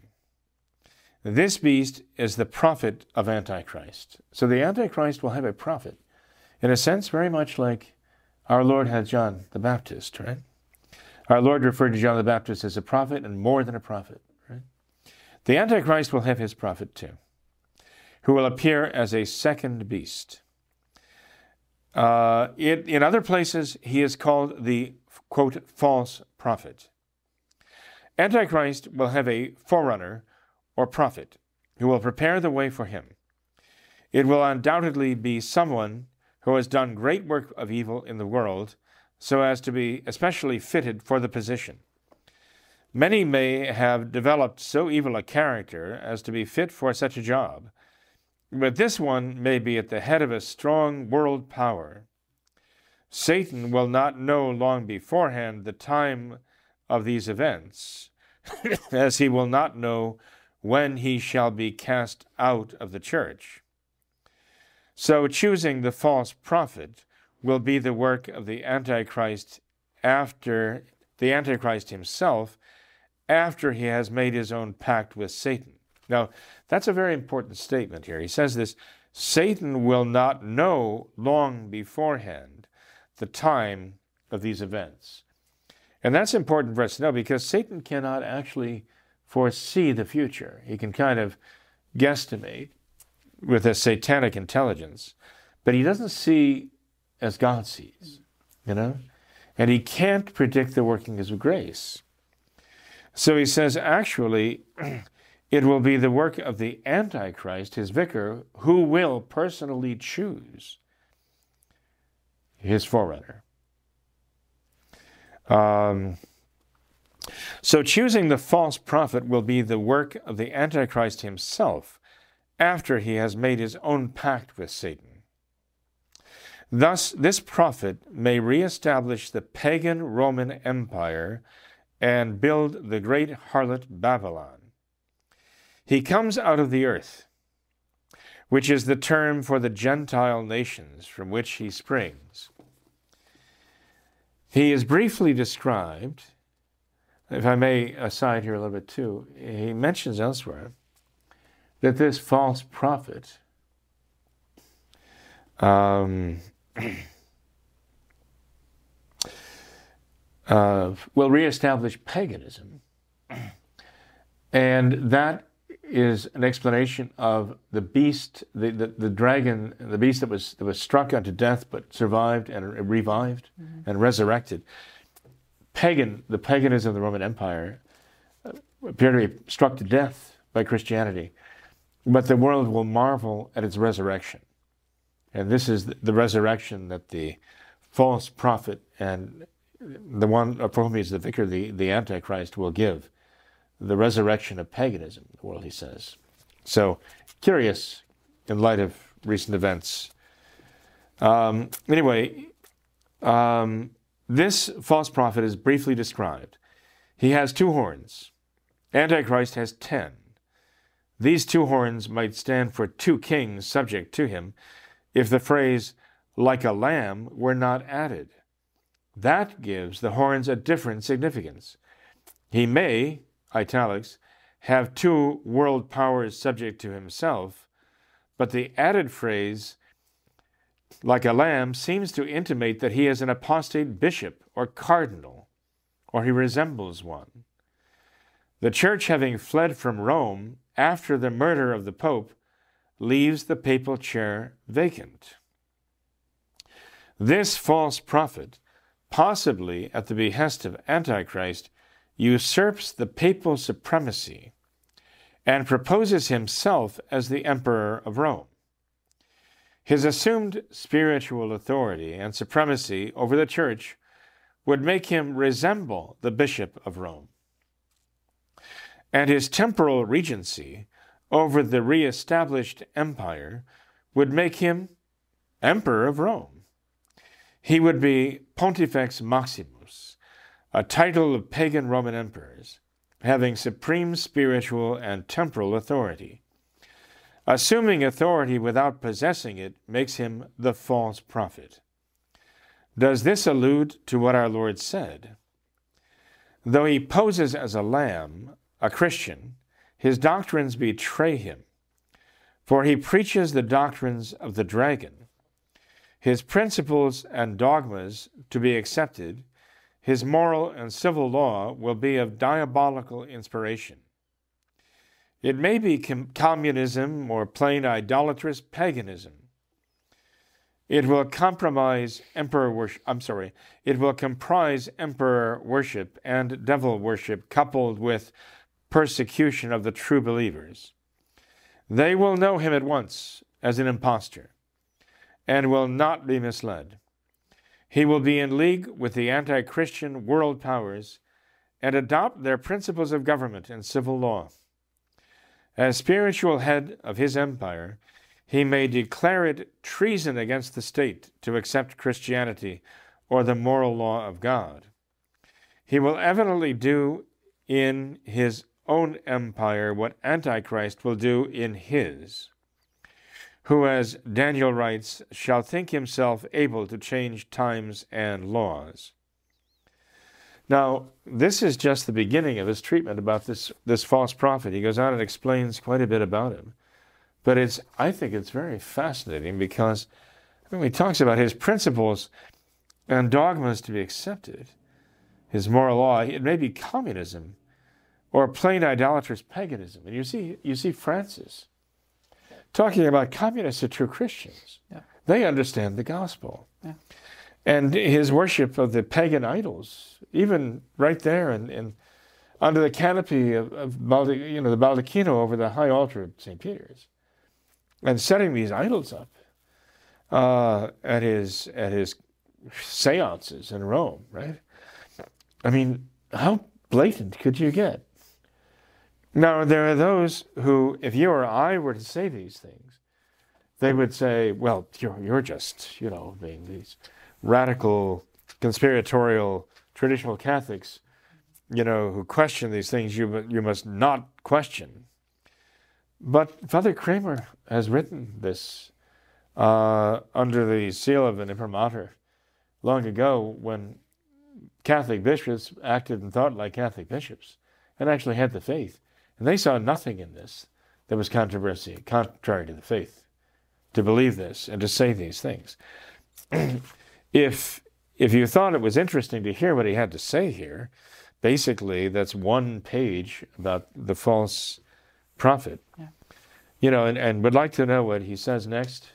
This beast is the prophet of Antichrist. So the Antichrist will have a prophet, in a sense very much like our Lord had John the Baptist, right? Our Lord referred to John the Baptist as a prophet and more than a prophet, right? The Antichrist will have his prophet too, who will appear as a second beast. In other places, he is called the, quote, false prophet. Antichrist will have a forerunner or prophet who will prepare the way for him. It will undoubtedly be someone who has done great work of evil in the world so as to be especially fitted for the position. Many may have developed so evil a character as to be fit for such a job, but this one may be at the head of a strong world power. Satan will not know long beforehand the time of these events, as he will not know when he shall be cast out of the church. So choosing the false prophet will be the work of the Antichrist after the Antichrist himself, after he has made his own pact with Satan. Now, that's a very important statement here. He says this, Satan will not know long beforehand the time of these events. And that's important for us to know because Satan cannot actually foresee the future. He can kind of guesstimate with a satanic intelligence, but he doesn't see as God sees, you know? And he can't predict the workings of grace. So he says, actually, it will be the work of the Antichrist, his vicar, who will personally choose his forerunner. So choosing the false prophet will be the work of the Antichrist himself after he has made his own pact with Satan. Thus, this prophet may reestablish the pagan Roman Empire and build the great harlot Babylon. He comes out of the earth, which is the term for the Gentile nations from which he springs. He is briefly described, if I may aside here a little bit too, he mentions elsewhere that this false prophet will reestablish paganism, and that is an explanation of the beast, the dragon, the beast that was struck unto death but survived and revived and resurrected. The paganism of the Roman Empire appeared to be struck to death by Christianity, but the world will marvel at its resurrection. And this is the resurrection that the false prophet and the one for whom he is the vicar, the Antichrist, will give. The resurrection of paganism, the world, he says. So, curious in light of recent events. This false prophet is briefly described. He has two horns. Antichrist has 10. These two horns might stand for two kings subject to him if the phrase, like a lamb, were not added. That gives the horns a different significance. He may, italics, have two world powers subject to himself, but the added phrase like a lamb, seems to intimate that he is an apostate bishop or cardinal, or he resembles one. The Church, having fled from Rome after the murder of the Pope, leaves the papal chair vacant. This false prophet, possibly at the behest of Antichrist, usurps the papal supremacy and proposes himself as the emperor of Rome. His assumed spiritual authority and supremacy over the Church would make him resemble the bishop of Rome, and his temporal regency over the re-established empire would make him emperor of Rome. He would be Pontifex Maximus, a title of pagan Roman emperors, having supreme spiritual and temporal authority. Assuming authority without possessing it makes him the false prophet. Does this allude to what our Lord said? Though he poses as a lamb, a Christian, his doctrines betray him, for he preaches the doctrines of the dragon, his principles and dogmas to be accepted. His moral and civil law will be of diabolical inspiration. It may be communism or plain idolatrous paganism. It will comprise emperor worship and devil worship coupled with persecution of the true believers. They will know him at once as an impostor and will not be misled. He will be in league with the anti-Christian world powers and adopt their principles of government and civil law. As spiritual head of his empire, he may declare it treason against the state to accept Christianity or the moral law of God. He will evidently do in his own empire what Antichrist will do in his, who, as Daniel writes, shall think himself able to change times and laws. Now, this is just the beginning of his treatment about this false prophet. He goes on and explains quite a bit about him. But I think it's very fascinating because he talks about his principles and dogmas to be accepted, his moral law. It may be communism or plain idolatrous paganism. And you see Francis talking about communists to true Christians. Yeah. They understand the gospel. Yeah. And his worship of the pagan idols, even right there and under the canopy of the baldacchino over the high altar of St. Peter's, and setting these idols up at his seances in Rome, right? I mean, how blatant could you get? Now, there are those who, if you or I were to say these things, they would say, well, you're just, being these radical, conspiratorial, traditional Catholics, who question these things you must not question. But Father Kramer has written this under the seal of an imprimatur long ago when Catholic bishops acted and thought like Catholic bishops and actually had the faith. And they saw nothing in this that was contrary to the faith, to believe this and to say these things. If you thought it was interesting to hear what he had to say here, basically that's one page about the false prophet, yeah. And would like to know what he says next,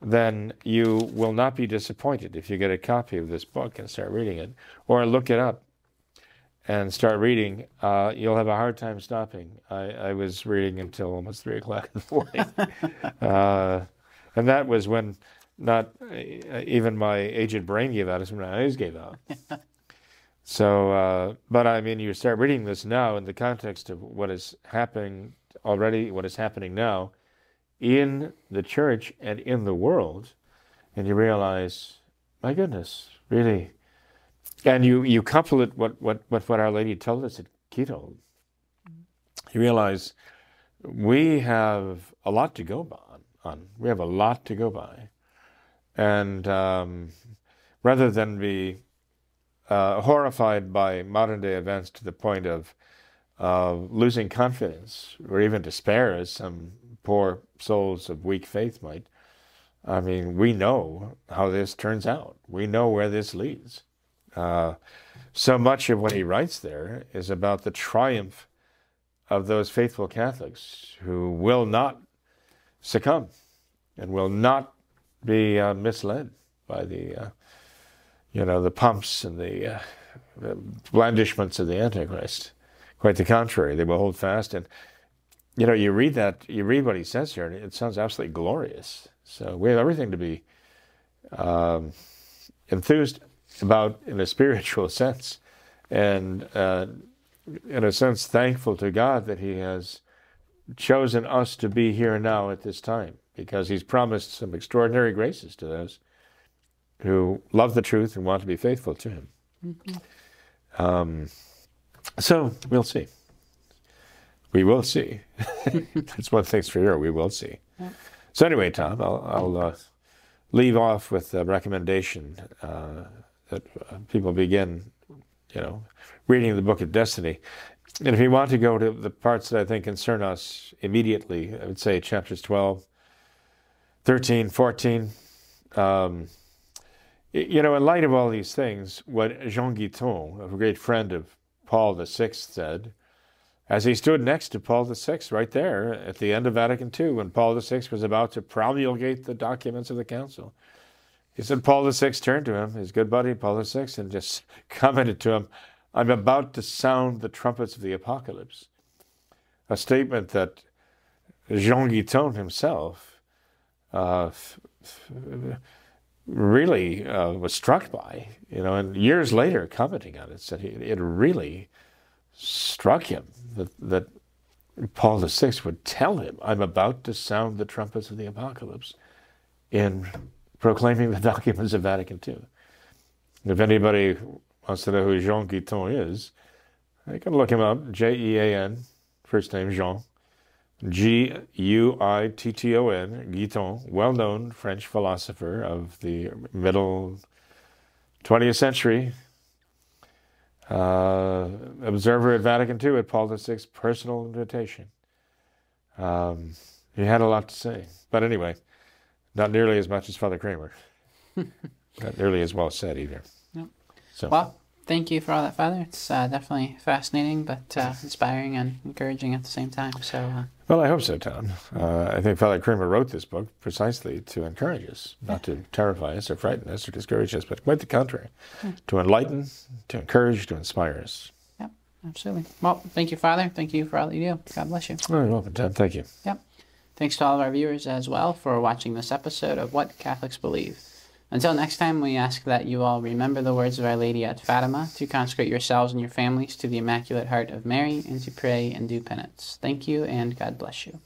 then you will not be disappointed if you get a copy of this book and start reading it, or look it up and start reading. You'll have a hard time stopping. I was reading until almost 3 o'clock in the morning. And that was when not even my aged brain gave out, it's when my eyes gave out. So, but I mean, you start reading this now in the context of what is happening already, what is happening now in the Church and in the world, and you realize, my goodness, really. And you couple it with what Our Lady told us at Quito. You realize we have a lot to go on. We have a lot to go by. And rather than be horrified by modern-day events to the point of losing confidence or even despair, as some poor souls of weak faith might, I mean, we know how this turns out. We know where this leads. So much of what he writes there is about the triumph of those faithful Catholics who will not succumb and will not be misled by the, you know, the pumps and the blandishments of the Antichrist. Quite the contrary, they will hold fast. And, you know, you read that, you read what he says here, and it sounds absolutely glorious. So we have everything to be enthused about in a spiritual sense, and in a sense thankful to God that he has chosen us to be here now at this time, because he's promised some extraordinary graces to those who love the truth and want to be faithful to him. Mm-hmm. So we'll see. We will see. That's one thing's for sure, we will see. Yeah. So anyway, Tom, I'll leave off with a recommendation that people begin, you know, reading the Book of Destiny. And if you want to go to the parts that I think concern us immediately, I would say chapters 12, 13, 14. You know, in light of all these things, what Jean Guitton, a great friend of Paul VI, said, as he stood next to Paul VI right there at the end of Vatican II, when Paul VI was about to promulgate the documents of the council, he said, Paul VI turned to him, his good buddy Paul VI, and just commented to him, I'm about to sound the trumpets of the apocalypse. A statement that Jean Guitton himself really was struck by, you know, and years later commenting on it, said it really struck him that Paul VI would tell him, I'm about to sound the trumpets of the apocalypse in proclaiming the documents of Vatican II. If anybody wants to know who Jean Guitton is, you can look him up, J-E-A-N, first name Jean, G-U-I-T-T-O-N, Guitton, well-known French philosopher of the middle 20th century, observer at Vatican II at Paul VI's personal invitation. He had a lot to say, but anyway, not nearly as much as Father Kramer. Not nearly as well said either. Nope. So. Well, thank you for all that, Father. It's definitely fascinating, but inspiring and encouraging at the same time. So. Well, I hope so, Tom. I think Father Kramer wrote this book precisely to encourage us, not to terrify us or frighten us or discourage us, but quite the contrary, to enlighten, to encourage, to inspire us. Yep, absolutely. Well, thank you, Father. Thank you for all that you do. God bless you. You're welcome, Tom. Thank you. Yep. Thanks to all of our viewers as well for watching this episode of What Catholics Believe. Until next time, we ask that you all remember the words of Our Lady at Fatima to consecrate yourselves and your families to the Immaculate Heart of Mary and to pray and do penance. Thank you, and God bless you.